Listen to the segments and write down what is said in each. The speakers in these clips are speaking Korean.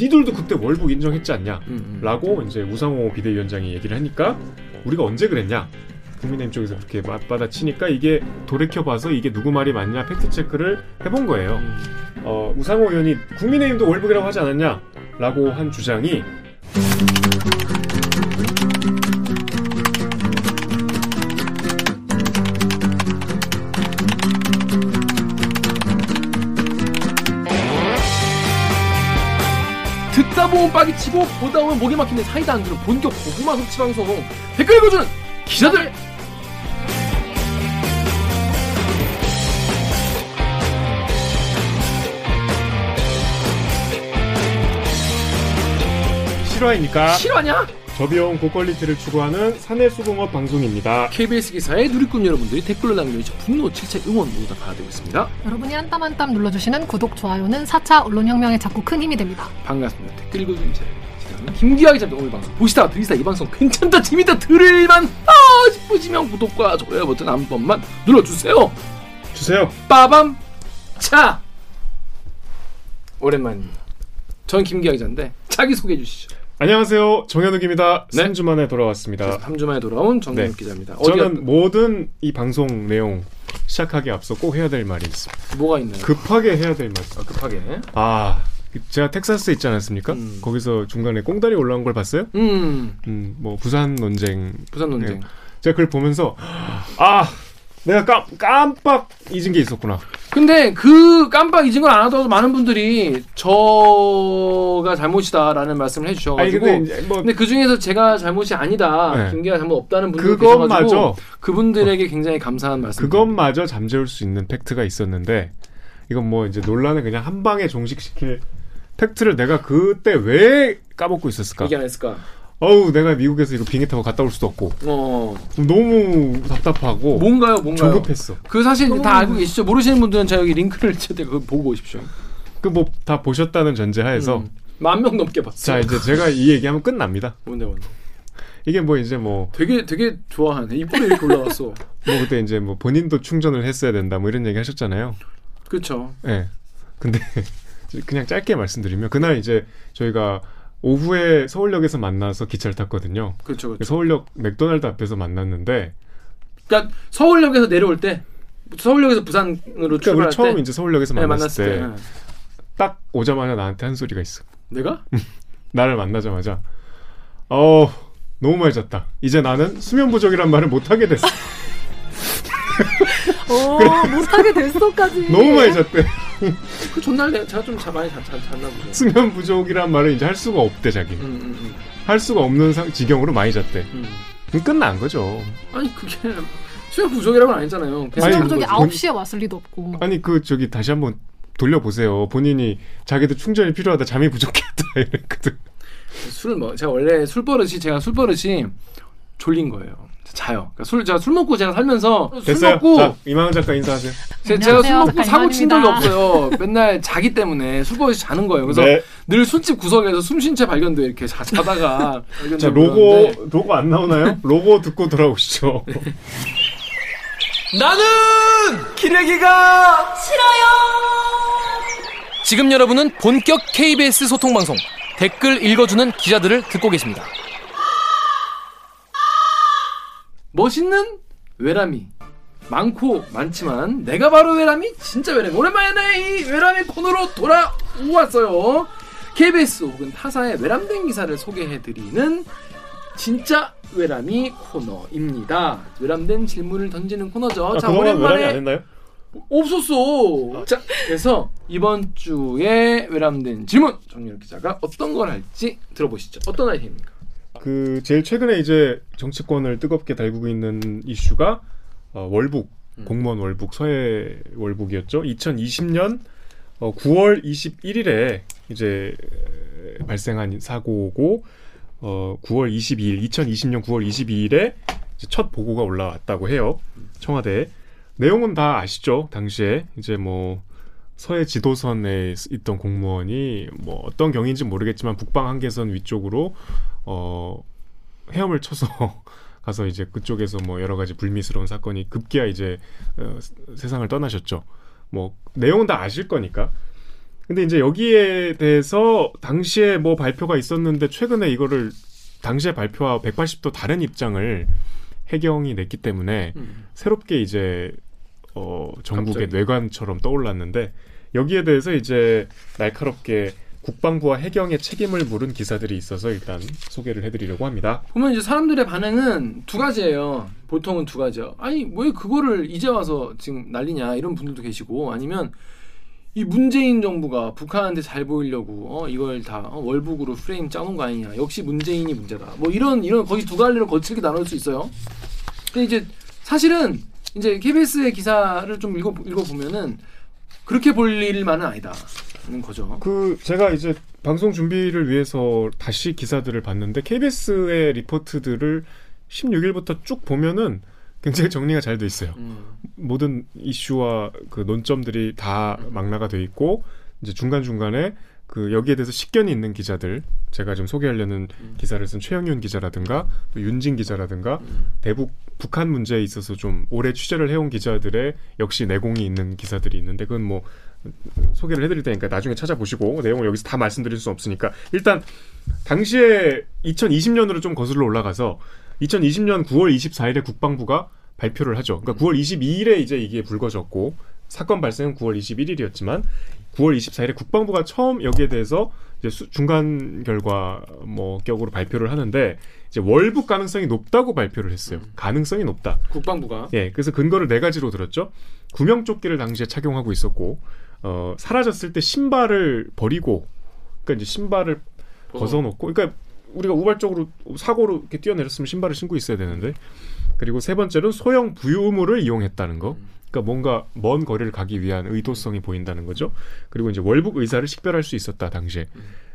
니들도 그때 월북 인정했지 않냐 라고 이제 우상호 비대위원장이 얘기를 하니까 우리가 언제 그랬냐, 국민의힘 쪽에서 그렇게 맞받아치니까 이게 돌이켜봐서 이게 누구 말이 맞냐 팩트체크를 해본 거예요. 우상호 의원이 국민의힘도 월북이라고 하지 않았냐 라고 한 주장이 듣다 보면 빠기치고 보다 보면 목에 막히는 사이다 안주로 본격 고구마 섭취 방송, 댓글 읽어주는 기자들. 실화입니까? 실화냐? 저비용 고퀄리티를 추구하는 사내수공업 방송입니다. KBS 기사의 누리꾼 여러분들이 댓글로 남겨주신 분노, 질책, 응원 모두 다 받아들고 있습니다. 여러분이 한 땀 한 땀 눌러주시는 구독, 좋아요는 4차 언론혁명에 자꾸 큰 힘이 됩니다. 반갑습니다. 댓글 읽어주는 기자 김기학이 잡는 오늘 방송 보시다가 들으시다 이 방송 괜찮다, 재밌다, 들을만 아 싶으시면 구독과 좋아요 버튼 한 번만 눌러주세요. 주세요. 빠밤. 자, 오랜만입니다. 전 김기학 기자인데 자기소개해 주시죠. 안녕하세요, 정연욱입니다. 네? 3주 만에 돌아왔습니다. 3주 만에 돌아온 정연욱 네. 기자입니다. 저는 모든 이 방송 내용 시작하기 앞서 꼭 해야 될 말이 있습니다. 뭐가 있나요? 급하게 해야 될 말이 있습니다. 급하게. 제가 텍사스 있지 않았습니까? 거기서 중간에 꽁다리 올라온 걸 봤어요? 뭐 부산 논쟁. 부산 논쟁. 네. 제가 그걸 보면서 아, 내가 깜빡 잊은 게 있었구나. 근데 그 깜빡 잊은 걸 안 하더라도 많은 분들이 저가 잘못이다라는 말씀을 해주셔가지고 근데 그 중에서 제가 잘못이 아니다, 네. 김기가 잘못 없다는 분들이 계셔가지고 그분들에게 굉장히 감사한 말씀. 그것마저 잠재울 수 있는 팩트가 있었는데 이건 뭐 이제 논란을 그냥 한 방에 종식시킬 팩트를 내가 그때 왜 까먹고 있었을까? 얘기 안 했을까? 어우, 내가 미국에서 이거 비행기 타고 갔다 올 수도 없고. 너무 답답하고. 뭔가요? 조급했어. 그 사실 다 알고 계시죠? 모르시는 분들은 제가 여기 링크를 제때 그거 보고 오십시오. 그 뭐 다 보셨다는 전제하에서 10,000명 넘게 봤어요. 자, 이제 제가 이 얘기하면 끝납니다. 뭔데. 이게 뭐 이제 뭐 되게 좋아하네. 이쁘게 이렇게 올라왔어. 뭐 그때 이제 뭐 본인도 충전을 했어야 된다 뭐 이런 얘기 하셨잖아요. 그렇죠. 예. 네. 근데 그냥 짧게 말씀드리면 그날 이제 저희가 오후에 서울역에서 만나서 기차를 탔거든요. 그렇죠. 서울역 맥도날드 앞에서 만났는데, 그러니까 서울역에서 내려올 때, 서울역에서 부산으로 출발할 우리 처음 때, 이제 서울역에서 만났을 때, 딱 오자마자 나한테 한 소리가 있어. 내가? 나를 만나자마자 너무 많이 잤다. 이제 나는 수면 부족이란 말을 못 하게 됐어. 못 하게 됐어까지. 너무 많이 잤대. 그 전날 제가 좀 많이 잤나 보죠. 수면 부족이란 말을 이제 할 수가 없대, 자기는. 할 수가 없는 지경으로 많이 잤대. 그럼 끝난 거죠. 아니 그게 수면 부족이라고는 아니잖아요. 수면 부족이 9시에 왔을 리도 없고. 아니 그 저기 다시 한번 돌려보세요. 본인이 자기도 충전이 필요하다, 잠이 부족했다 이랬거든. 제가 원래 술버릇이 졸린 거예요. 자요. 그러니까 제가 술 먹고 제가 살면서 됐어요. 자, 임하은 작가 인사하세요. 제가 술 먹고 사고 친 적이 없어요. 맨날 자기 때문에 술 버릇이 자는 거예요. 그래서 네. 늘 술집 구석에서 숨 쉰 채 발견돼 이렇게 자다가. 자, 로고 안 나오나요? 로고 듣고 돌아오시죠. 나는 기레기가 싫어요. 지금 여러분은 본격 KBS 소통 방송 댓글 읽어주는 기자들을 듣고 계십니다. 멋있는 외람이 많고 많지만 내가 바로 외람이 진짜 외람이. 오랜만에 이 외람이 코너로 돌아왔어요. KBS 혹은 타사의 외람된 기사를 소개해드리는 진짜 외람이 코너입니다. 외람된 질문을 던지는 코너죠. 자, 오랜만에 외람이 안 했나요? 없었어. 자, 그래서 이번 주에 외람된 질문, 정연욱 기자가 어떤 걸 할지 들어보시죠. 어떤 아이템입니까? 그 제일 최근에 이제 정치권을 뜨겁게 달구고 있는 이슈가 월북, 공무원 월북, 서해 월북이었죠. 2020년 9월 21일에 이제 발생한 사고고 9월 22일, 2020년 9월 22일에 이제 첫 보고가 올라왔다고 해요. 청와대에. 내용은 다 아시죠? 당시에 이제 뭐 서해 지도선에 있던 공무원이 뭐 어떤 경위인지 모르겠지만 북방 한계선 위쪽으로 헤엄을 쳐서 가서 이제 그쪽에서 뭐 여러 가지 불미스러운 사건이 급기야 이제 세상을 떠나셨죠. 뭐 내용은 다 아실 거니까. 근데 이제 여기에 대해서 당시에 뭐 발표가 있었는데 최근에 이거를 당시에 발표와 180도 다른 입장을 해경이 냈기 때문에 새롭게 이제 전국의 갑자기. 뇌관처럼 떠올랐는데 여기에 대해서 이제 날카롭게 국방부와 해경의 책임을 물은 기사들이 있어서 일단 소개를 해드리려고 합니다. 보면 이제 사람들의 반응은 두 가지예요. 보통은 두 가지요. 아니 왜 그거를 이제 와서 지금 난리냐 이런 분들도 계시고 아니면 이 문재인 정부가 북한한테 잘 보이려고 이걸 다 월북으로 프레임 짜놓은 거 아니냐. 역시 문재인이 문제다. 뭐 이런 거의 두 갈래로 거칠게 나눌 수 있어요. 근데 이제 사실은 이제 KBS의 기사를 좀 읽어보면은 그렇게 볼 일만은 아니다. 는 거죠. 제가 이제 방송 준비를 위해서 다시 기사들을 봤는데 KBS의 리포트들을 16일부터 쭉 보면은 굉장히 정리가 잘 돼 있어요. 모든 이슈와 그 논점들이 다 망라가 돼 있고 이제 중간중간에 그 여기에 대해서 식견이 있는 기자들 제가 좀 소개하려는 기사를 쓴 최영윤 기자라든가 또 윤진 기자라든가 북한 문제에 있어서 좀 오래 취재를 해온 기자들의 역시 내공이 있는 기사들이 있는데 그건 뭐 소개를 해드릴 테니까 나중에 찾아보시고 내용을 여기서 다 말씀드릴 수 없으니까 일단 당시에 2020년으로 좀 거슬러 올라가서 2020년 9월 24일에 국방부가 발표를 하죠. 그러니까 9월 22일에 이제 이게 불거졌고 사건 발생은 9월 21일이었지만 9월 24일에 국방부가 처음 여기에 대해서 이제 중간 결과 뭐 격으로 발표를 하는데 이제 월북 가능성이 높다고 발표를 했어요. 가능성이 높다. 국방부가. 예. 그래서 근거를 4가지로 들었죠. 구명조끼를 당시에 착용하고 있었고 사라졌을 때 신발을 버리고 그러니까 이제 신발을 벗어놓고 그러니까 우리가 우발적으로 사고로 이렇게 뛰어내렸으면 신발을 신고 있어야 되는데 그리고 3번째는 소형 부유물을 이용했다는 거. 그러니까 뭔가 먼 거리를 가기 위한 의도성이 보인다는 거죠. 그리고 이제 월북 의사를 식별할 수 있었다 당시에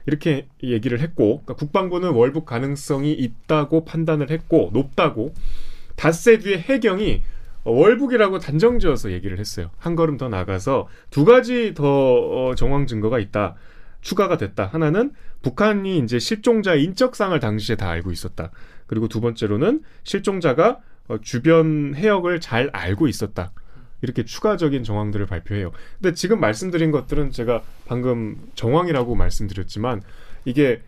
이렇게 얘기를 했고 그러니까 국방부는 월북 가능성이 있다고 판단을 했고 높다고 닷새 뒤에 해경이 월북이라고 단정지어서 얘기를 했어요. 한 걸음 더 나가서 2가지 더 정황 증거가 있다. 추가가 됐다. 하나는 북한이 이제 실종자의 인적상을 당시에 다 알고 있었다. 그리고 2번째로는 실종자가 주변 해역을 잘 알고 있었다. 이렇게 추가적인 정황들을 발표해요. 근데 지금 말씀드린 것들은 제가 방금 정황이라고 말씀드렸지만 이게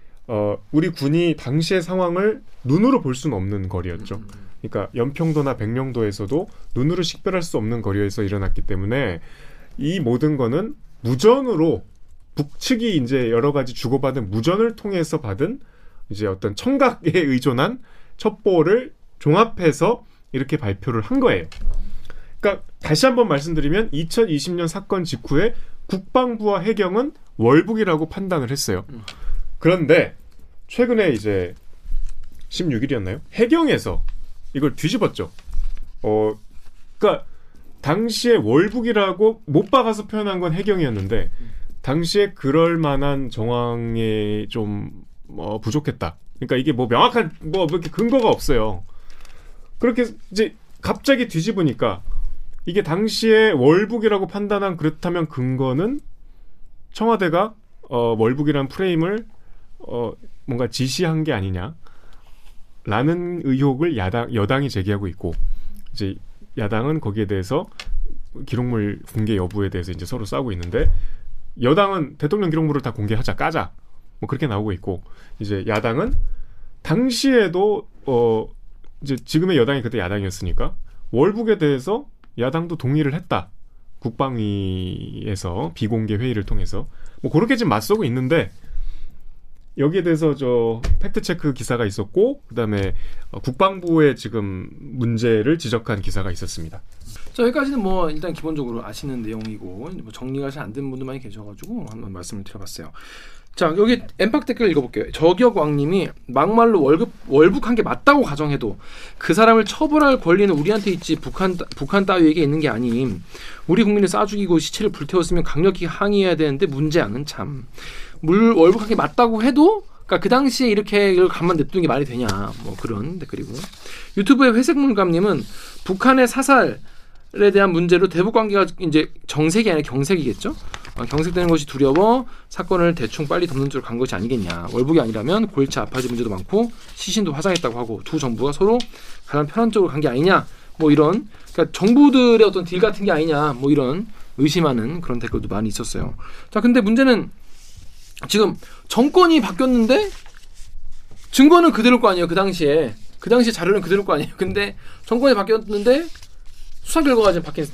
우리 군이 당시의 상황을 눈으로 볼 수는 없는 거리였죠. 그러니까 연평도나 백령도에서도 눈으로 식별할 수 없는 거리에서 일어났기 때문에 이 모든 거는 무전으로 북측이 이제 여러 가지 주고받은 무전을 통해서 받은 이제 어떤 청각에 의존한 첩보를 종합해서 이렇게 발표를 한 거예요. 그러니까 다시 한번 말씀드리면 2020년 사건 직후에 국방부와 해경은 월북이라고 판단을 했어요. 그런데 최근에 이제 16일이었나요? 해경에서 이걸 뒤집었죠. 그러니까 당시에 월북이라고 못 박아서 표현한 건 해경이었는데 당시에 그럴 만한 정황이 좀 부족했다. 그러니까 이게 뭐 명확한 뭐 이렇게 근거가 없어요. 그렇게 이제 갑자기 뒤집으니까 이게 당시에 월북이라고 판단한 그렇다면 근거는 청와대가 월북이라는 프레임을 뭔가 지시한 게 아니냐라는 의혹을 여당이 제기하고 있고 이제 야당은 거기에 대해서 기록물 공개 여부에 대해서 이제 서로 싸우고 있는데. 여당은 대통령 기록물을 다 공개하자, 까자. 뭐 그렇게 나오고 있고, 이제 야당은 당시에도, 이제 지금의 여당이 그때 야당이었으니까, 월북에 대해서 야당도 동의를 했다. 국방위에서 비공개 회의를 통해서. 뭐 그렇게 지금 맞서고 있는데, 여기에 대해서 팩트체크 기사가 있었고, 그 다음에 국방부의 지금 문제를 지적한 기사가 있었습니다. 자, 여기까지는 뭐 일단 기본적으로 아시는 내용이고 뭐 정리가 잘 안 된 분도 많이 계셔가지고 한번 말씀을 드려봤어요. 자, 여기 엠팍 댓글 읽어볼게요. 저격왕님이 막말로 월북한 게 맞다고 가정해도 그 사람을 처벌할 권리는 우리한테 있지 북한 따위에게 있는 게 아님. 우리 국민을 쏴죽이고 시체를 불태웠으면 강력히 항의해야 되는데 문제양은 참. 월북한 게 맞다고 해도 그러니까 그 당시에 이렇게 이걸 가만 냅두는 게 말이 되냐. 뭐 그런 댓글이고. 유튜브의 회색물감님은 북한의 사살 에 대한 문제로 대북 관계가 이제 정색이 아니라 경색이겠죠. 경색되는 것이 두려워 사건을 대충 빨리 덮는 줄 간 것이 아니겠냐. 월북이 아니라면 골치 아파질 문제도 많고 시신도 화장했다고 하고 두 정부가 서로 가장 편한 쪽으로 간 게 아니냐. 뭐 이런 그러니까 정부들의 어떤 딜 같은 게 아니냐. 뭐 이런 의심하는 그런 댓글도 많이 있었어요. 자, 근데 문제는 지금 정권이 바뀌었는데 증거는 그대로일 거 아니에요. 그 당시에 자료는 그대로일 거 아니에요. 근데 정권이 바뀌었는데 수사 결과가 지금 바뀐,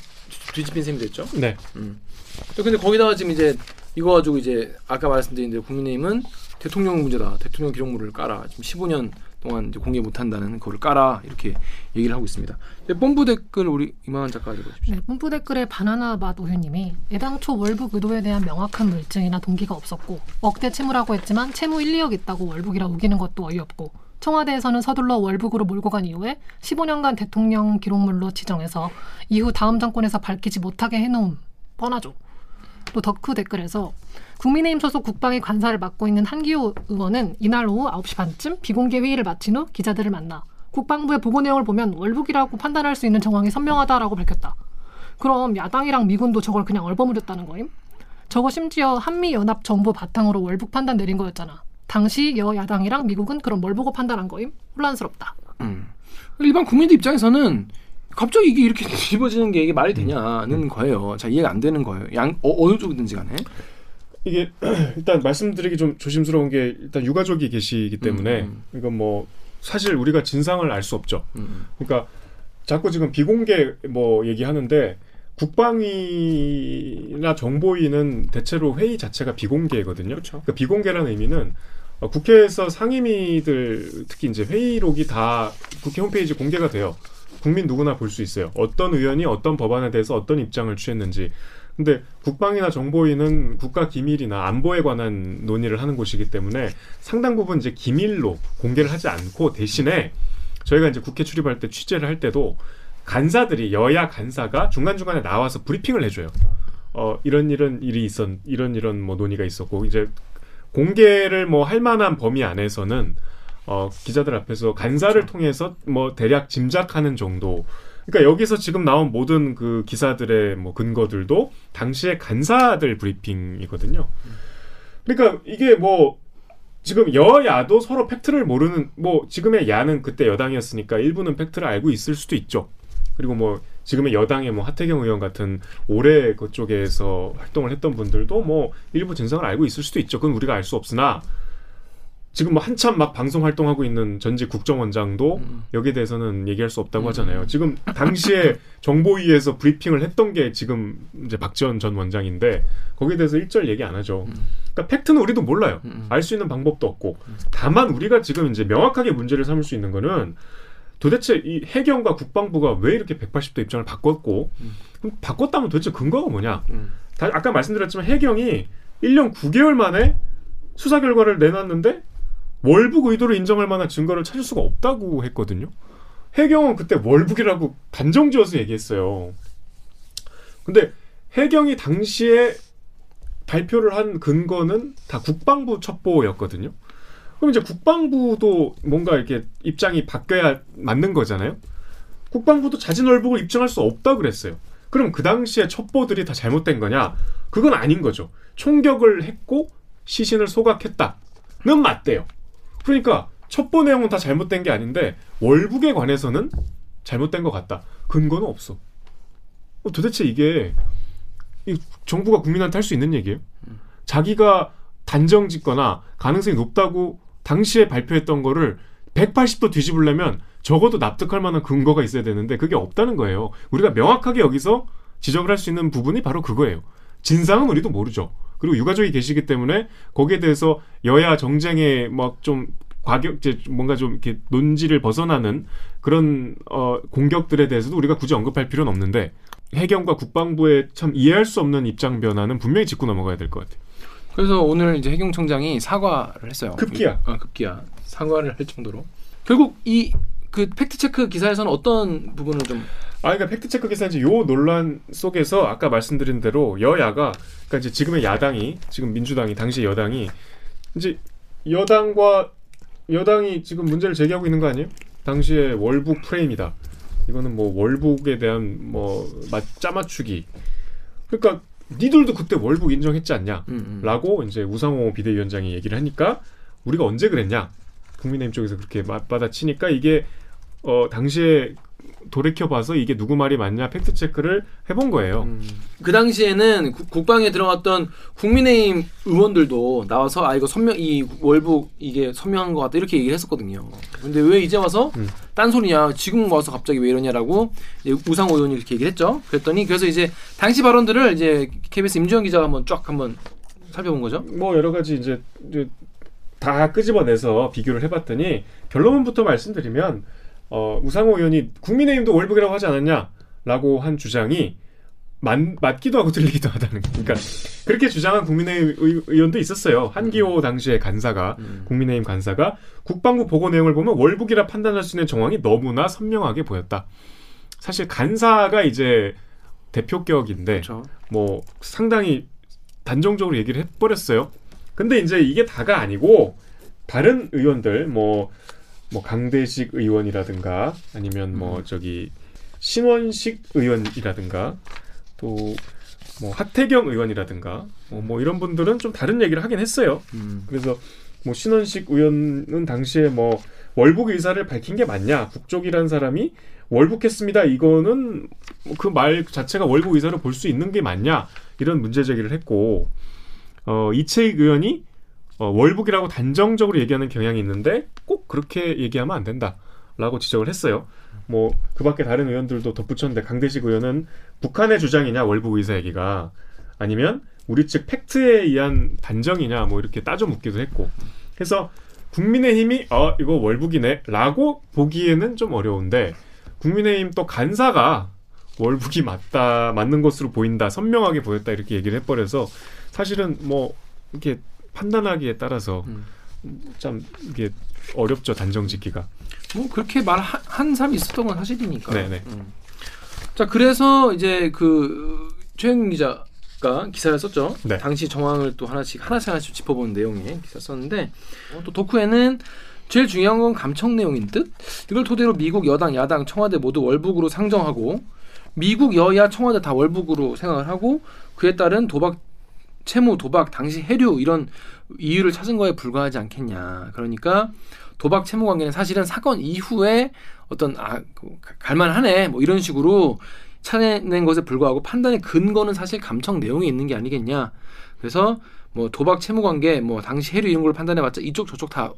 뒤집힌 셈이 됐죠. 네. 근데 거기다가 지금 이제 이거 가지고 이제 아까 말씀드린 대로 국민의힘은 대통령 문제다. 대통령 기록물을 깔아. 지금 15년 동안 이제 공개 못한다는 그걸 깔아 이렇게 얘기를 하고 있습니다. 뽐뿌 댓글 우리 임하은 작가가 읽어주십시오. 네, 뽐뿌 댓글에 바나나 맛 우유님이 애당초 월북 의도에 대한 명확한 물증이나 동기가 없었고 억대 채무라고 했지만 채무 1,2억 있다고 월북이라 우기는 것도 어이없고 청와대에서는 서둘러 월북으로 몰고 간 이후에 15년간 대통령 기록물로 지정해서 이후 다음 정권에서 밝히지 못하게 해놓음 뻔하죠. 또 덕후 댓글에서 국민의힘 소속 국방위 관사를 맡고 있는 한기호 의원은 이날 오후 9시 반쯤 비공개 회의를 마친 후 기자들을 만나 국방부의 보고 내용을 보면 월북이라고 판단할 수 있는 정황이 선명하다라고 밝혔다. 그럼 야당이랑 미군도 저걸 그냥 얼버무렸다는 거임? 저거 심지어 한미연합 정보 바탕으로 월북 판단 내린 거였잖아. 당시 여야당이랑 미국은 그럼 뭘 보고 판단한 거임? 혼란스럽다. 일반 국민들 입장에서는 갑자기 이게 이렇게 뒤집어지는 게 이게 말이 되냐는 거예요. 잘 이해가 안 되는 거예요. 어느 쪽이든지 간에. 이게 일단 말씀드리기 좀 조심스러운 게 일단 유가족이 계시기 때문에 그러니까 뭐 사실 우리가 진상을 알 수 없죠. 그러니까 자꾸 지금 비공개 뭐 얘기하는데 국방위나 정보위는 대체로 회의 자체가 비공개거든요. 그렇죠. 그러니까 비공개라는 의미는 국회에서 상임위들 특히 이제 회의록이 다 국회 홈페이지 공개가 돼요. 국민 누구나 볼 수 있어요. 어떤 의원이 어떤 법안에 대해서 어떤 입장을 취했는지. 근데 국방위나 정보위는 국가 기밀이나 안보에 관한 논의를 하는 곳이기 때문에 상당 부분 이제 기밀로 공개를 하지 않고 대신에 저희가 이제 국회 출입할 때 취재를 할 때도 간사들이 여야 간사가 중간중간에 나와서 브리핑을 해줘요. 이런 일이 있었, 이런 뭐 논의가 있었고 이제 공개를 뭐 할 만한 범위 안에서는 기자들 앞에서 간사를 그렇죠. 통해서 뭐 대략 짐작하는 정도. 그러니까 여기서 지금 나온 모든 그 기사들의 뭐 근거들도 당시에 간사들 브리핑이거든요. 그러니까 이게 뭐 지금 여야도 서로 팩트를 모르는 뭐 지금의 야는 그때 여당이었으니까 일부는 팩트를 알고 있을 수도 있죠. 그리고 뭐 지금의 여당의 뭐 하태경 의원 같은 올해 그쪽에서 활동을 했던 분들도 뭐 일부 진상을 알고 있을 수도 있죠. 그건 우리가 알 수 없으나 지금 뭐 한참 막 방송 활동하고 있는 전직 국정원장도 여기에 대해서는 얘기할 수 없다고 하잖아요. 지금 당시에 정보위에서 브리핑을 했던 게 지금 이제 박지원 전 원장인데 거기에 대해서 일절 얘기 안 하죠. 그러니까 팩트는 우리도 몰라요. 알 수 있는 방법도 없고. 다만 우리가 지금 이제 명확하게 문제를 삼을 수 있는 거는 도대체 이 해경과 국방부가 왜 이렇게 180도 입장을 바꿨고 그럼 바꿨다면 도대체 근거가 뭐냐. 아까 말씀드렸지만 해경이 1년 9개월 만에 수사 결과를 내놨는데 월북 의도를 인정할 만한 증거를 찾을 수가 없다고 했거든요. 해경은 그때 월북이라고 단정지어서 얘기했어요. 근데 해경이 당시에 발표를 한 근거는 다 국방부 첩보였거든요. 그럼 이제 국방부도 뭔가 이렇게 입장이 바뀌어야 맞는 거잖아요. 국방부도 자진 월북을 입증할 수 없다고 그랬어요. 그럼 그 당시에 첩보들이 다 잘못된 거냐? 그건 아닌 거죠. 총격을 했고 시신을 소각했다는 맞대요. 그러니까 첩보 내용은 다 잘못된 게 아닌데 월북에 관해서는 잘못된 것 같다. 근거는 없어. 도대체 이게 정부가 국민한테 할 수 있는 얘기예요? 자기가 단정 짓거나 가능성이 높다고 당시에 발표했던 거를 180도 뒤집으려면 적어도 납득할 만한 근거가 있어야 되는데 그게 없다는 거예요. 우리가 명확하게 여기서 지적을 할 수 있는 부분이 바로 그거예요. 진상은 우리도 모르죠. 그리고 유가족이 계시기 때문에 거기에 대해서 여야 정쟁에 막 좀 과격, 뭔가 좀 이렇게 논지를 벗어나는 그런 공격들에 대해서도 우리가 굳이 언급할 필요는 없는데 해경과 국방부의 참 이해할 수 없는 입장 변화는 분명히 짚고 넘어가야 될 것 같아요. 그래서 오늘 이제 해경청장이 사과를 했어요. 급기야 사과를 할 정도로. 결국 이 그 팩트체크 기사에서는 어떤 부분을 좀 그러니까 팩트체크 기사는 이제 요 논란 속에서 아까 말씀드린 대로 여야가 그러니까 이제 지금의 야당이 지금 민주당이 당시 여당이 이제 여당이 지금 문제를 제기하고 있는 거 아니에요? 당시에 월북 프레임이다. 이거는 뭐 월북에 대한 뭐 짜맞추기. 그러니까 니들도 그때 월북 인정했지 않냐? 라고 이제 우상호 비대위원장이 얘기를 하니까 우리가 언제 그랬냐? 국민의힘 쪽에서 그렇게 맞받아치니까 이게 당시에 돌이켜봐서 이게 누구 말이 맞냐 팩트체크를 해본 거예요. 그 당시에는 국방에 들어갔던 국민의힘 의원들도 나와서 아 이거 선명 이 월북 이게 선명한 것 같다 이렇게 얘기를 했었거든요. 근데 왜 이제 와서 딴소리냐 지금 와서 갑자기 왜 이러냐라고 이제 우상호 의원이 이렇게 얘기를 했죠. 그랬더니 그래서 이제 당시 발언들을 이제 KBS 임주영 기자가 한번 쫙 한번 살펴본 거죠. 뭐 여러 가지 이제 다 끄집어내서 비교를 해봤더니 결론부터 말씀드리면 우상호 의원이 국민의힘도 월북이라고 하지 않았냐라고 한 주장이 맞기도 하고 틀리기도 하다는 거예요. 그러니까 그렇게 주장한 국민의힘 의원도 있었어요. 한기호 당시의 간사가 국민의힘 간사가 국방부 보고 내용을 보면 월북이라 판단할 수 있는 정황이 너무나 선명하게 보였다. 사실 간사가 이제 대표격인데 그렇죠. 뭐 상당히 단정적으로 얘기를 해버렸어요. 근데 이제 이게 다가 아니고 다른 의원들 뭐 강대식 의원이라든가 아니면 뭐 저기 신원식 의원이라든가 또 뭐 하태경 의원이라든가 뭐 이런 분들은 좀 다른 얘기를 하긴 했어요. 그래서 뭐 신원식 의원은 당시에 뭐 월북 의사를 밝힌 게 맞냐? 북쪽이라는 사람이 월북했습니다. 이거는 그 말 자체가 월북 의사를 볼 수 있는 게 맞냐? 이런 문제 제기를 했고 이채익 의원이 월북이라고 단정적으로 얘기하는 경향이 있는데 꼭 그렇게 얘기하면 안 된다라고 지적을 했어요. 뭐 그 밖에 다른 의원들도 덧붙였는데 강대식 의원은 북한의 주장이냐 월북 의사 얘기가 아니면 우리 측 팩트에 의한 단정이냐 뭐 이렇게 따져 묻기도 했고 해서 국민의힘이 이거 월북이네 라고 보기에는 좀 어려운데 국민의힘 또 간사가 월북이 맞는 것으로 보인다 선명하게 보였다 이렇게 얘기를 해버려서 사실은 뭐 이렇게 판단하기에 따라서 참 이게 어렵죠 단정 짓기가. 뭐 그렇게 말한 사람이 있었던 건 사실이니까. 네네. 자 그래서 이제 그 최영균 기자가 기사를 썼죠. 네. 당시 정황을 또 하나씩 짚어보는 내용의 기사 썼는데 또 덕후에는. 제일 중요한 건 감청 내용인 듯? 이걸 토대로 미국 여당, 야당, 청와대 모두 월북으로 상정하고 미국 여야, 청와대 다 월북으로 생각을 하고 그에 따른 도박, 채무, 도박, 당시 해류 이런 이유를 찾은 거에 불과하지 않겠냐. 그러니까 도박, 채무 관계는 사실은 사건 이후에 어떤 갈만하네 뭐 이런 식으로 찾아낸 것에 불과하고 판단의 근거는 사실 감청 내용이 있는 게 아니겠냐. 그래서 뭐 도박, 채무 관계, 뭐 당시 해류 이런 걸 판단해봤자 이쪽 저쪽 다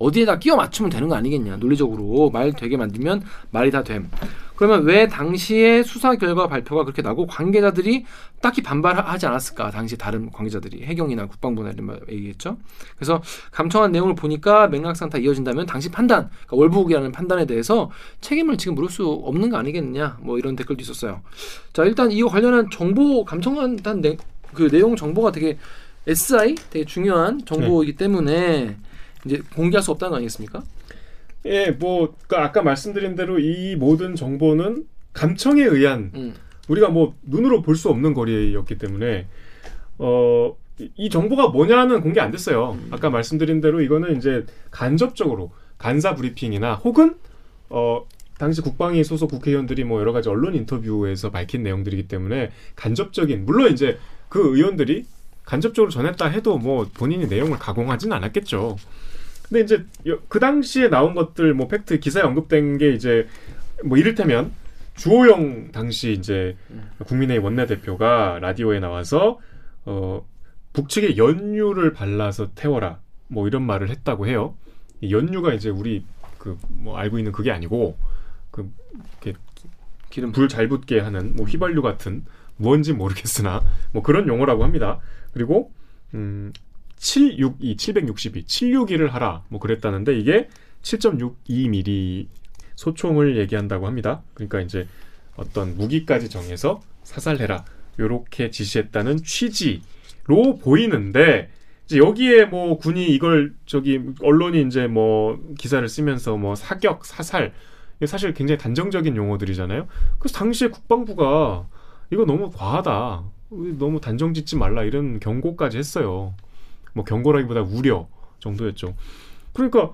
어디에다 끼워 맞추면 되는 거 아니겠냐. 논리적으로 말 되게 만들면 말이 다 됨. 그러면 왜 당시에 수사 결과 발표가 그렇게 나고 관계자들이 딱히 반발하지 않았을까. 당시 다른 관계자들이 해경이나 국방부나 이런 말 얘기했죠. 그래서 감청한 내용을 보니까 맥락상 다 이어진다면 당시 판단, 그러니까 월북이라는 판단에 대해서 책임을 지금 물을 수 없는 거 아니겠냐. 뭐 이런 댓글도 있었어요. 자 일단 이거 관련한 정보 감청한 그 내용 정보가 되게 SI 되게 중요한 정보이기 때문에 이제 공개할 수 없다는 거 아니겠습니까? 예, 뭐 아까 말씀드린 대로 이 모든 정보는 감청에 의한 우리가 뭐 눈으로 볼 수 없는 거리였기 때문에 이 정보가 뭐냐는 공개 안 됐어요. 아까 말씀드린 대로 이거는 이제 간접적으로 간사 브리핑이나 혹은 당시 국방위 소속 국회의원들이 뭐 여러 가지 언론 인터뷰에서 밝힌 내용들이기 때문에 간접적인 물론 이제 그 의원들이 간접적으로 전했다 해도 뭐 본인이 내용을 가공하진 않았겠죠. 근데 이제 그 당시에 나온 것들 뭐 팩트 기사에 언급된 게 이제 뭐 이를테면 주호영 당시 이제 국민의힘 원내대표가 라디오에 나와서 북측에 연유를 발라서 태워라 뭐 이런 말을 했다고 해요. 이 연유가 이제 우리 그 뭐 알고 있는 그게 아니고 그 기름 불 잘 붙게 하는 뭐 휘발유 같은 뭔지 모르겠으나 뭐 그런 용어라고 합니다. 그리고 762를 하라 뭐 그랬다는데 이게 7.62mm 소총을 얘기한다고 합니다. 그러니까 이제 어떤 무기까지 정해서 사살해라 요렇게 지시했다는 취지로 보이는데 이제 여기에 뭐 군이 이걸 언론이 이제 뭐 기사를 쓰면서 뭐 사격, 사살 사실 굉장히 단정적인 용어들이잖아요. 그래서 당시에 국방부가 이거 너무 과하다. 너무 단정 짓지 말라 이런 경고까지 했어요. 뭐 경고라기보다 우려 정도였죠. 그러니까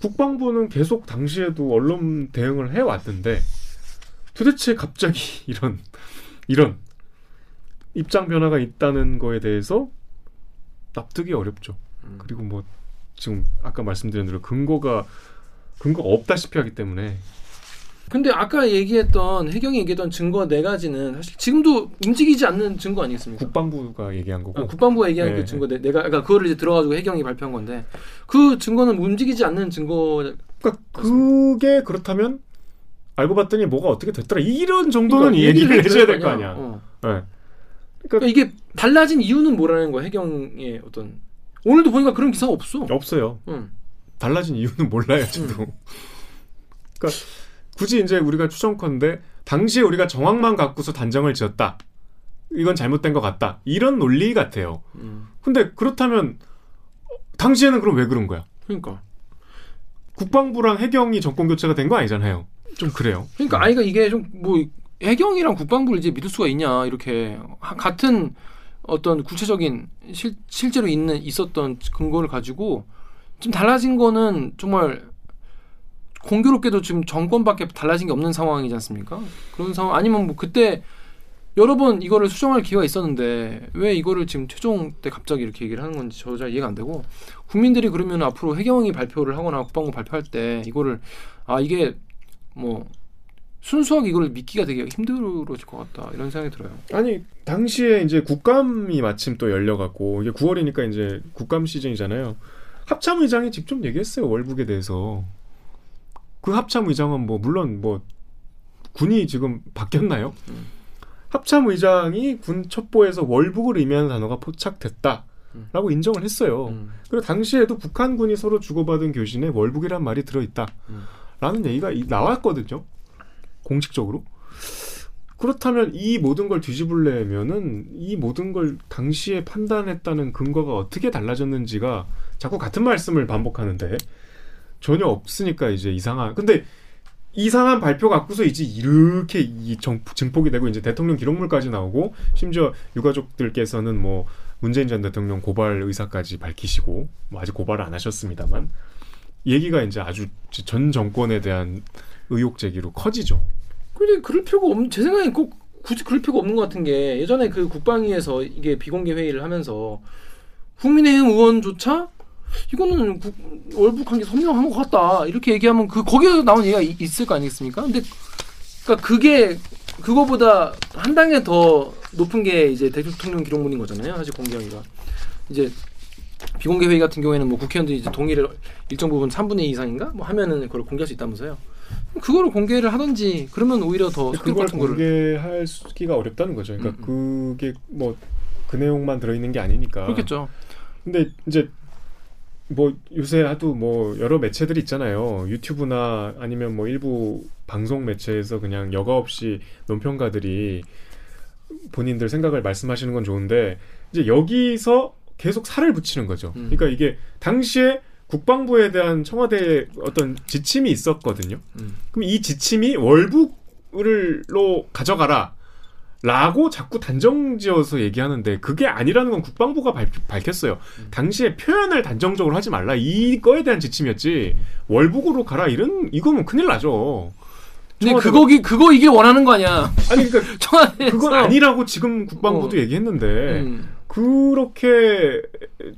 국방부는 계속 당시에도 언론 대응을 해왔는데 도대체 갑자기 이런 입장 변화가 있다는 거에 대해서 납득이 어렵죠. 그리고 뭐 지금 아까 말씀드린 대로 근거가 없다시피 하기 때문에 근데 아까 얘기했던 해경이 얘기했던 증거 네 가지는 사실 지금도 움직이지 않는 증거 아니겠습니까? 국방부가 얘기한 거고. 아, 국방부가 얘기한 네. 그 증거 네, 내가 그러니까 그거를 이제 들어가지고 해경이 발표한 건데 그 증거는 움직이지 않는 증거. 그러니까 그게 그렇다면 알고 봤더니 뭐가 어떻게 됐더라 이런 정도는 그러니까 얘기를 해줘야 될 거 아니야. 네. 그러니까 이게 달라진 이유는 뭐라는 거야 해경의 어떤. 오늘도 보니까 그런 기사가 없어. 없어요. 달라진 이유는 몰라요 저도. 그러니까 굳이 이제 우리가 추정컨대 당시에 우리가 정황만 갖고서 단정을 지었다. 이건 잘못된 것 같다. 이런 논리 같아요. 근데 그렇다면 당시에는 그럼 왜 그런 거야? 그러니까 국방부랑 해경이 정권 교체가 된 거 아니잖아요. 좀 그래요. 그러니까 아이가 이게 좀 뭐 해경이랑 국방부를 이제 믿을 수가 있냐 이렇게 같은 어떤 구체적인 실제로 있었던 근거를 가지고 좀 달라진 거는 정말. 공교롭게도 지금 정권밖에 달라진 게 없는 상황이지 않습니까? 그런 상황 아니면 뭐 그때 여러 번 이거를 수정할 기회가 있었는데 왜 이거를 지금 최종 때 갑자기 이렇게 얘기를 하는 건지 저 잘 이해가 안 되고 국민들이 그러면 앞으로 해경이 발표를 하거나 국방부 발표할 때 이거를 아 이게 뭐 순수하게 이걸 믿기가 되게 힘들어질 것 같다 이런 생각이 들어요. 아니 당시에 이제 국감이 마침 또 열려갖고 이게 9월이니까 이제 국감 시즌이잖아요. 합참 의장이 직접 얘기했어요 월북에 대해서. 그 합참 의장은 뭐 물론 뭐 군이 지금 바뀌었나요? 합참 의장이 군 첩보에서 월북을 의미하는 단어가 포착됐다라고 인정을 했어요. 그리고 당시에도 북한군이 서로 주고받은 교신에 월북이란 말이 들어있다라는 얘기가 나왔거든요. 공식적으로. 그렇다면 이 모든 걸 뒤집으려면은 이 모든 걸 당시에 판단했다는 근거가 어떻게 달라졌는지가 자꾸 같은 말씀을 반복하는데 전혀 없으니까 이제 이상한 근데 이상한 발표 갖고서 이제 이렇게 이 증폭이 되고 이제 대통령 기록물까지 나오고 심지어 유가족들께서는 뭐 문재인 전 대통령 고발 의사까지 밝히시고 뭐 아직 고발을 안 하셨습니다만 얘기가 이제 아주 전 정권에 대한 의혹 제기로 커지죠. 근데 그럴 필요가 없는 제 생각엔 꼭 굳이 그럴 필요가 없는 것 같은 게 예전에 그 국방위에서 이게 비공개 회의를 하면서 국민의힘 의원조차 이거는 월북한 게 선명한 것 같다 이렇게 얘기하면 그 거기에서 나온 얘기가 있을 거 아니겠습니까? 근데 그러니까 그게 그거보다 한 단계 더 높은 게 이제 대통령 기록물인 거잖아요. 사실 공개하기가 이제 비공개 회의 같은 경우에는 뭐 국회의원들이 이제 동의를 일정 부분 3분의 2 이상인가 뭐 하면은 그걸 공개할 수 있다면서요. 그거를 공개를 하든지 그러면 오히려 더 그걸 공개할 수기가 어렵다는 거죠. 그러니까 그게 뭐 그 내용만 들어있는 게 아니니까 그렇겠죠. 근데 이제 뭐 요새 하도 뭐 여러 매체들이 있잖아요. 유튜브나 아니면 뭐 일부 방송 매체에서 그냥 여과 없이 논평가들이 본인들 생각을 말씀하시는 건 좋은데 이제 여기서 계속 살을 붙이는 거죠. 그러니까 이게 당시에 국방부에 대한 청와대의 어떤 지침이 있었거든요. 그럼 이 지침이 월북을로 가져가라 라고 자꾸 단정지어서 얘기하는데 그게 아니라는 건 국방부가 밝혔어요. 당시에 표현을 단정적으로 하지 말라 이거에 대한 지침이었지 월북으로 가라 이런 이거면 큰일 나죠. 근데 그거 이게 원하는 거 아니야? 아니 그러니까 청와대에서. 그건 아니라고 지금 국방부도 얘기했는데 그렇게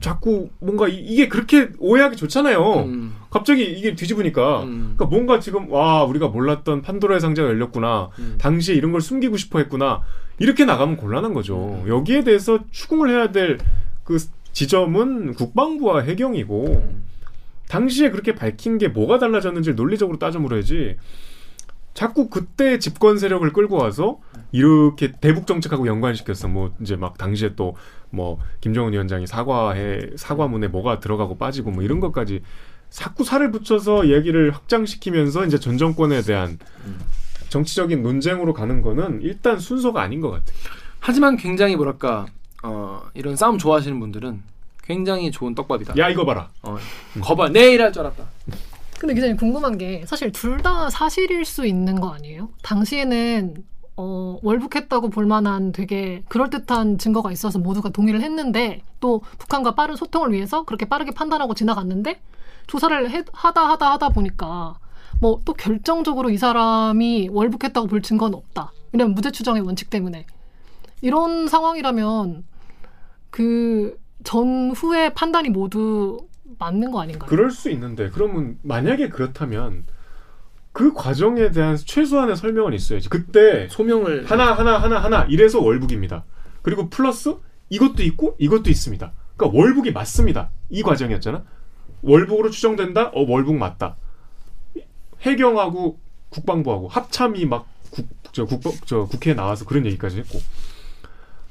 자꾸 뭔가 이게 그렇게 오해하기 좋잖아요. 갑자기 이게 뒤집으니까 그러니까 뭔가 지금 와 우리가 몰랐던 판도라의 상자가 열렸구나. 당시에 이런 걸 숨기고 싶어 했구나. 이렇게 나가면 곤란한 거죠. 여기에 대해서 추궁을 해야 될 그 지점은 국방부와 해경이고 당시에 그렇게 밝힌 게 뭐가 달라졌는지 논리적으로 따져물어야지 자꾸 그때 집권 세력을 끌고 와서 이렇게 대북 정책하고 연관시켰어. 뭐 이제 막 당시에 또 뭐 김정은 위원장이 사과문에 뭐가 들어가고 빠지고 뭐 이런 것까지 자꾸 살을 붙여서 얘기를 확장시키면서 이제 전 정권에 대한 정치적인 논쟁으로 가는 거는 일단 순서가 아닌 것 같아요. 하지만 굉장히 뭐랄까 이런 싸움 좋아하시는 분들은 굉장히 좋은 떡밥이다. 야 이거 봐라. 거봐 내일 할 줄 알았다. 근데 기자님 궁금한 게 사실 둘 다 사실일 수 있는 거 아니에요? 당시에는 월북했다고 볼 만한 되게 그럴듯한 증거가 있어서 모두가 동의를 했는데 또 북한과 빠른 소통을 위해서 그렇게 빠르게 판단하고 지나갔는데 조사를 하다 보니까 뭐 또 결정적으로 이 사람이 월북했다고 볼 증거는 없다. 왜냐면 무죄 추정의 원칙 때문에. 이런 상황이라면 그 전후의 판단이 모두 맞는 거 아닌가요? 그럴 수 있는데 그러면 만약에 그렇다면 그 과정에 대한 최소한의 설명은 있어야지. 그때 소명을 하나 이래서 월북입니다. 그리고 플러스 이것도 있고 이것도 있습니다. 그러니까 월북이 맞습니다. 이 과정이었잖아. 월북으로 추정된다. 월북 맞다. 해경하고 국방부하고 합참이 막 국회에 나와서 그런 얘기까지 했고,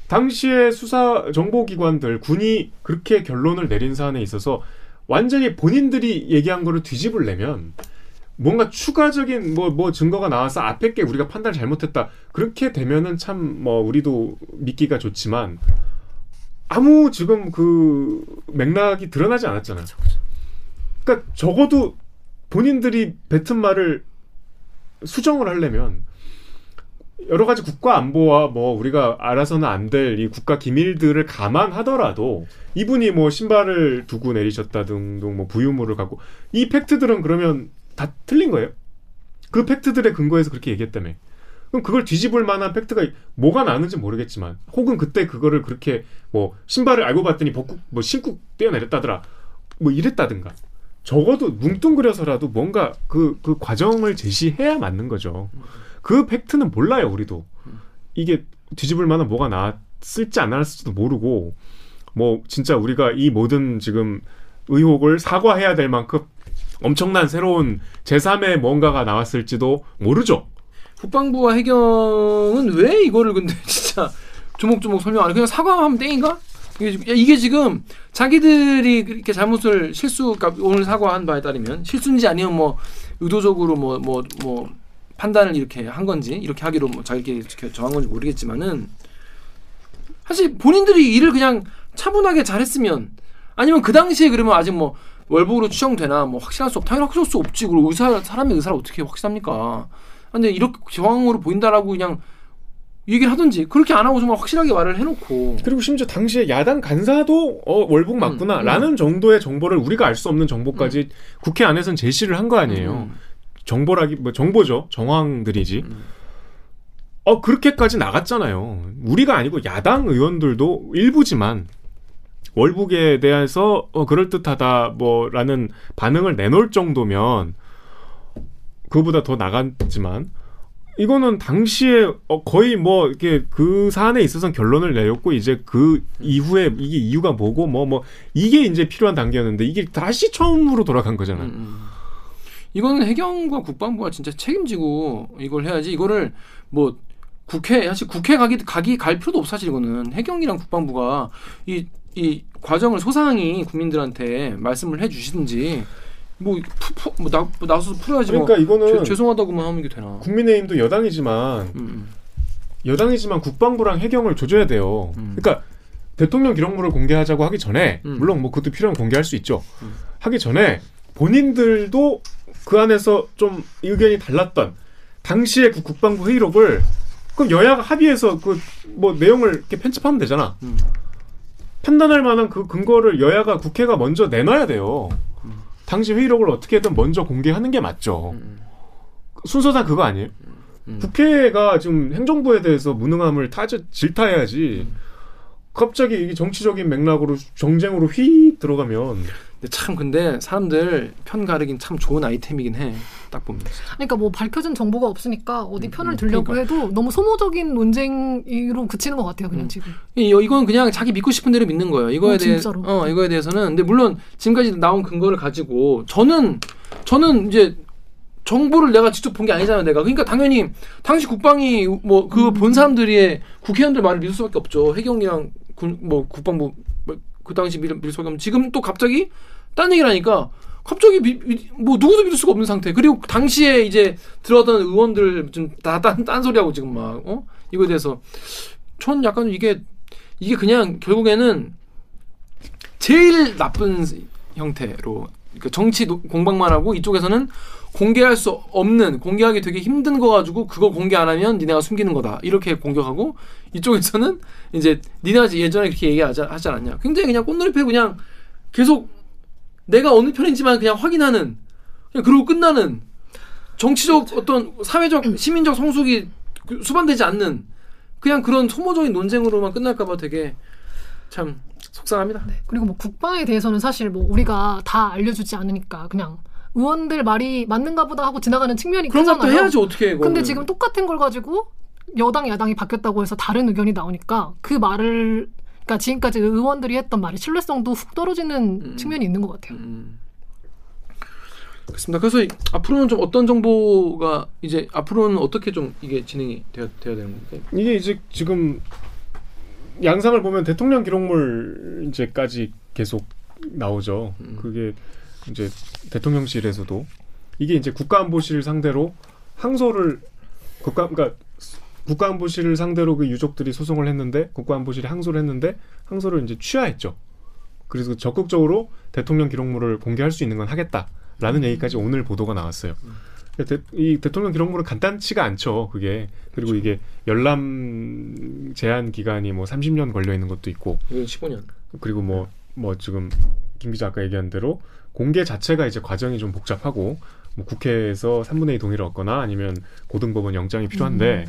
당시에 수사 정보기관들 군이 그렇게 결론을 내린 사안에 있어서 완전히 본인들이 얘기한 거를 뒤집으려면 뭔가 추가적인 뭐 증거가 나와서 앞에 게 우리가 판단을 잘못했다 그렇게 되면은 참 뭐 우리도 믿기가 좋지만 아무 지금 그 맥락이 드러나지 않았잖아요. 그러니까 적어도 본인들이 뱉은 말을 수정을 하려면 여러 가지 국가 안보와 뭐 우리가 알아서는 안 될 이 국가 기밀들을 감안하더라도 이분이 뭐 신발을 두고 내리셨다 등등 뭐 부유물을 갖고 이 팩트들은 그러면 다 틀린 거예요? 그 팩트들의 근거에서 그렇게 얘기했다며. 그럼 그걸 뒤집을 만한 팩트가 뭐가 나는지 모르겠지만, 혹은 그때 그거를 그렇게 뭐 신발을 알고 봤더니 벗고 뭐 신고 뛰어내렸다더라 뭐 이랬다든가, 적어도 뭉뚱그려서라도 뭔가 그 과정을 제시해야 맞는 거죠. 그 팩트는 몰라요. 우리도 이게 뒤집을 만한 뭐가 나왔을지 안 나왔을지도 모르고, 뭐 진짜 우리가 이 모든 지금 의혹을 사과해야 될 만큼 엄청난 새로운 제3의 뭔가가 나왔을지도 모르죠. 국방부와 해경은 왜 이거를 근데 진짜 조목조목 설명 안 해? 그냥 사과하면 땡인가? 이게 지금 자기들이 그렇게 잘못을 그러니까 오늘 사과한 바에 따르면 실수인지 아니면 뭐 의도적으로 뭐 판단을 이렇게 한 건지 이렇게 하기로 뭐 자기들이 정한 건지 모르겠지만은, 사실 본인들이 일을 그냥 차분하게 잘했으면, 아니면 그 당시에 그러면 아직 뭐 월북으로 추정되나 뭐 확실할 수 없, 당연히 확실할 수 없지. 그리고 사람의 의사를 어떻게 확실합니까? 근데 이렇게 정황으로 보인다라고 그냥 얘기를 하든지, 그렇게 안 하고 정말 확실하게 말을 해놓고. 그리고 심지어 당시에 야당 간사도 월북 맞구나 라는 정도의 정보를, 우리가 알 수 없는 정보까지 국회 안에서는 제시를 한 거 아니에요. 정보죠. 정황들이지. 그렇게까지 나갔잖아요. 우리가 아니고 야당 의원들도 일부지만 월북에 대해서 그럴듯하다 뭐라는 반응을 내놓을 정도면, 그거보다 더 나갔지만, 이거는 당시에 거의 뭐 이렇게 그 사안에 있어서는 결론을 내렸고, 이제 그 이후에 이게 이유가 뭐고 뭐 이게 이제 필요한 단계였는데, 이게 다시 처음으로 돌아간 거잖아요. 이거는 해경과 국방부가 진짜 책임지고 이걸 해야지. 이거를 뭐 사실 국회 갈 필요도 없어. 사실 이거는 해경이랑 국방부가 이 과정을 소상히 국민들한테 말씀을 해주시든지 뭐 나서서 풀어야지. 그러니까 뭐 이거는 죄송하다고만 하면 이게 되나? 국민의힘도 여당이지만 국방부랑 해경을 조져야 돼요. 그러니까 대통령 기록물을 공개하자고 하기 전에, 물론 뭐 그것도 필요하면 공개할 수 있죠. 하기 전에 본인들도 그 안에서 좀 의견이 달랐던 당시의 그 국방부 회의록을 그럼 여야가 합의해서 그 뭐 내용을 이렇게 편집하면 되잖아. 판단할 만한 그 근거를 국회가 먼저 내놔야 돼요. 당시 회의록을 어떻게든 먼저 공개하는 게 맞죠. 순서상 그거 아니에요? 국회가 지금 행정부에 대해서 무능함을 질타해야지. 갑자기 이게 정치적인 맥락으로 정쟁으로 휙 들어가면. 근데 참, 근데 사람들 편 가르긴 참 좋은 아이템이긴 해. 딱 보면. 그러니까 뭐 밝혀진 정보가 없으니까 어디 편을 들려고 해도 너무 소모적인 논쟁으로 그치는 것 같아요, 그냥 지금. 이건 그냥 자기 믿고 싶은 대로 믿는 거예요. 이거에 대해서는. 근데 물론 지금까지 나온 근거를 가지고 저는 이제 정보를 내가 직접 본 게 아니잖아요, 내가. 그러니까 당연히 당시 국방이 뭐 그 본 사람들이 국회의원들 말을 믿을 수밖에 없죠. 해경이랑 국방부 그 당시 믿을 수밖에 없는. 지금 또 갑자기 딴 얘기를 하니까 갑자기 뭐 누구도 믿을 수가 없는 상태. 그리고 당시에 이제 들어왔던 의원들 좀 다 딴 소리하고 지금 막 이거에 대해서 전 약간 이게 그냥 결국에는 제일 나쁜 형태로, 그러니까 정치 공방만 하고, 이쪽에서는 공개할 수 없는, 공개하기 되게 힘든 거 가지고 그거 공개 안 하면 니네가 숨기는 거다 이렇게 공격하고, 이쪽에서는 이제 니네가 예전에 그렇게 얘기하지 않았냐, 굉장히 그냥 꽃놀이패, 그냥 계속 내가 어느 편인지만 그냥 확인하는, 그냥 그러고 끝나는, 정치적 어떤 사회적 시민적 성숙이 수반되지 않는 그냥 그런 소모적인 논쟁으로만 끝날까봐 되게 참 속상합니다. 네. 그리고 뭐 국방에 대해서는 사실 뭐 우리가 다 알려주지 않으니까 그냥 의원들 말이 맞는가 보다 하고 지나가는 측면이 그런 크잖아요. 그런 것도 해야지 어떻게 해. 그거는. 근데 지금 똑같은 걸 가지고 여당 야당이 바뀌었다고 해서 다른 의견이 나오니까 그 말을 그러니까 지금까지 의원들이 했던 말의 신뢰성도 훅 떨어지는 측면이 있는 것 같아요. 그렇습니다. 그래서 앞으로는 좀 어떤 정보가 이제 앞으로는 어떻게 좀 이게 진행이 되어야 되는 건데 이게 이제 지금 양상을 보면 대통령 기록물 이제까지 계속 나오죠. 그게 이제 대통령실에서도 이게 이제 국가안보실 상대로 항소를 그러니까 국가안보실을 상대로 그 유족들이 소송을 했는데 국가안보실이 항소를 했는데 항소를 이제 취하했죠. 그래서 적극적으로 대통령 기록물을 공개할 수 있는 건 하겠다. 라는 얘기까지 오늘 보도가 나왔어요. 이 대통령 기록물은 간단치가 않죠. 그게 그리고 그렇죠. 이게 열람 제한 기간이 뭐 30년 걸려 있는 것도 있고, 15년. 그리고 뭐 지금 김 기자 아까 얘기한 대로 공개 자체가 이제 과정이 좀 복잡하고 뭐 국회에서 3분의 2 동의를 얻거나 아니면 고등법원 영장이 필요한데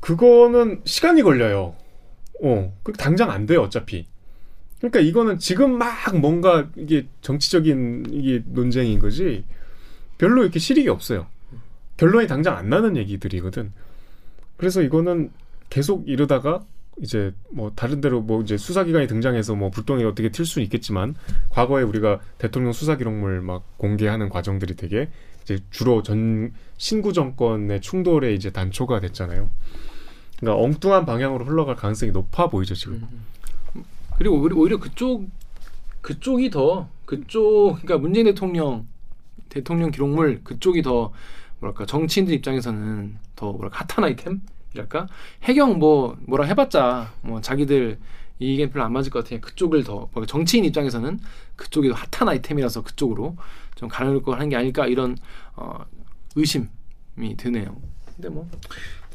그거는 시간이 걸려요. 그 당장 안 돼요, 어차피. 그러니까 이거는 지금 막 뭔가 이게 정치적인 이게 논쟁인 거지 별로 이렇게 실익이 없어요. 결론이 당장 안 나는 얘기들이거든. 그래서 이거는 계속 이러다가 이제 뭐 다른 데로 뭐 이제 수사기관이 등장해서 뭐 불똥이 어떻게 튈 수는 있겠지만 과거에 우리가 대통령 수사기록물 막 공개하는 과정들이 되게 이제 주로 전 신구 정권의 충돌의 이제 단초가 됐잖아요. 그러니까 엉뚱한 방향으로 흘러갈 가능성이 높아 보이죠 지금. 그리고 오히려 그쪽이 더 그러니까 문재인 대통령 기록물 그쪽이 더 뭐랄까 정치인들 입장에서는 더 뭐랄까 핫한 아이템이랄까 해경 뭐라 해봤자 뭐 자기들 이 의견 별로 안 맞을 것 같으니까 그쪽을 더 정치인 입장에서는 그쪽이 더 핫한 아이템이라서 그쪽으로 좀 가려는 걸 하는 게 아닐까 이런 의심이 드네요. 근데 뭐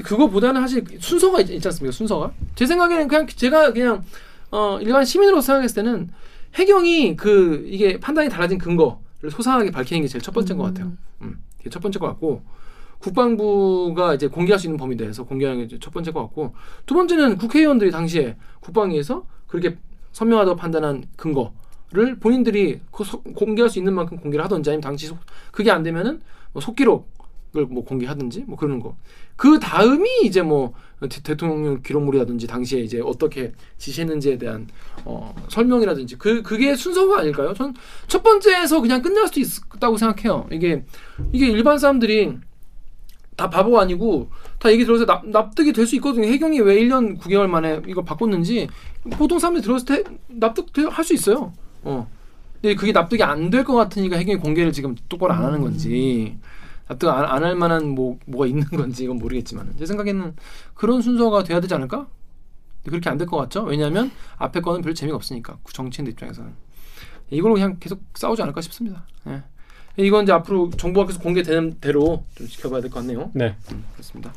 그거보다는 사실 순서가 있지 않습니까? 순서가 제 생각에는 그냥 제가 그냥 일반 시민으로 생각했을 때는 해경이 이게 판단이 달라진 근거를 소상하게 밝히는 게 제일 첫 번째인 것 같아요. 이게 첫 번째 것 같고, 국방부가 이제 공개할 수 있는 범위 내에서 공개하는 게 첫 번째 것 같고, 두 번째는 국회의원들이 당시에 국방위에서 그렇게 선명하다고 판단한 근거를 본인들이 공개할 수 있는 만큼 공개를 하든지 아니면 당시 그게 안 되면은 뭐 속기록을 뭐 공개하든지 뭐 그러는 거. 그 다음이 이제 뭐 대통령 기록물이라든지 당시에 이제 어떻게 지시했는지에 대한 설명이라든지 그게 순서가 아닐까요? 전 첫 번째에서 그냥 끝날 수도 있다고 생각해요. 이게 일반 사람들이 다 바보가 아니고 다 얘기 들어서 납득이 될 수 있거든요. 해경이 왜 1년 9개월 만에 이걸 바꿨는지 보통 사람들이 들었을 때 납득할 수 있어요. 근데 그게 납득이 안 될 것 같으니까 해경이 공개를 지금 똑바로 안 하는 건지. 안 할 만한 뭐가 있는 건지 이건 모르겠지만 제 생각에는 그런 순서가 돼야 되지 않을까? 그렇게 안 될 것 같죠? 왜냐하면 앞에 거는 별로 재미가 없으니까 정치인들 입장에서는 이걸로 그냥 계속 싸우지 않을까 싶습니다. 예. 이건 이제 앞으로 정보가 계속 공개되는 대로 좀 지켜봐야 될 것 같네요. 네, 그렇습니다.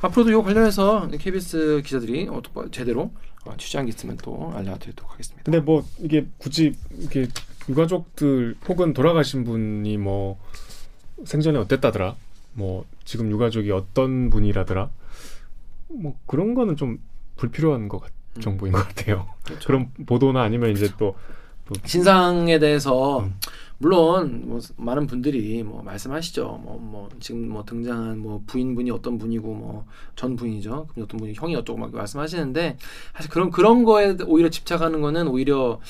앞으로도 이 관련해서 KBS 기자들이 제대로 취재한 게 있으면 또 알려드리도록 하겠습니다. 근데 뭐 이게 굳이 이렇게 유가족들 혹은 돌아가신 분이 뭐 생전에 어땠다더라? 뭐 지금 유가족이 어떤 분이라더라? 뭐 그런 거는 좀 불필요한 정보인 것 같아요. 그렇죠. 그런 보도나 아니면 이제 또 신상에 대해서 물론 뭐 많은 분들이 뭐 말씀하시죠. 뭐 지금 뭐 등장한 뭐 부인분이 어떤 분이고 뭐 전 부인이죠. 그럼 어떤 분이 형이 어쩌고 막 말씀하시는데 사실 그런 거에 오히려 집착하는 거는 오히려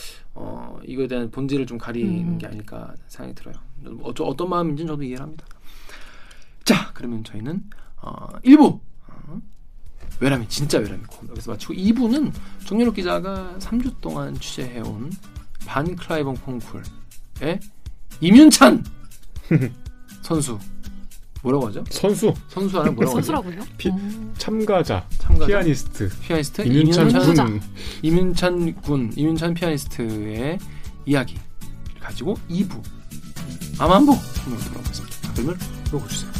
이거에 대한 본질을 좀 가리는 게 아닐까 생각이 들어요. 어떤 마음인지는 저도 이해를 합니다. 자, 그러면 저희는 1부 외람이 진짜 외람이고 여기서 마치고 2부는 정연욱 기자가 3주 동안 취재해온 반 클라이번 콩쿨의 임윤찬 선수 뭐라고 하죠? 선수라는 뭐라고 하죠? 선수라고요? 참가자. 피아니스트 임윤찬 피아니스트의 이야기 가지고 2부 아만보 오늘 돌아오겠습니다. 그러면 보고 주세요.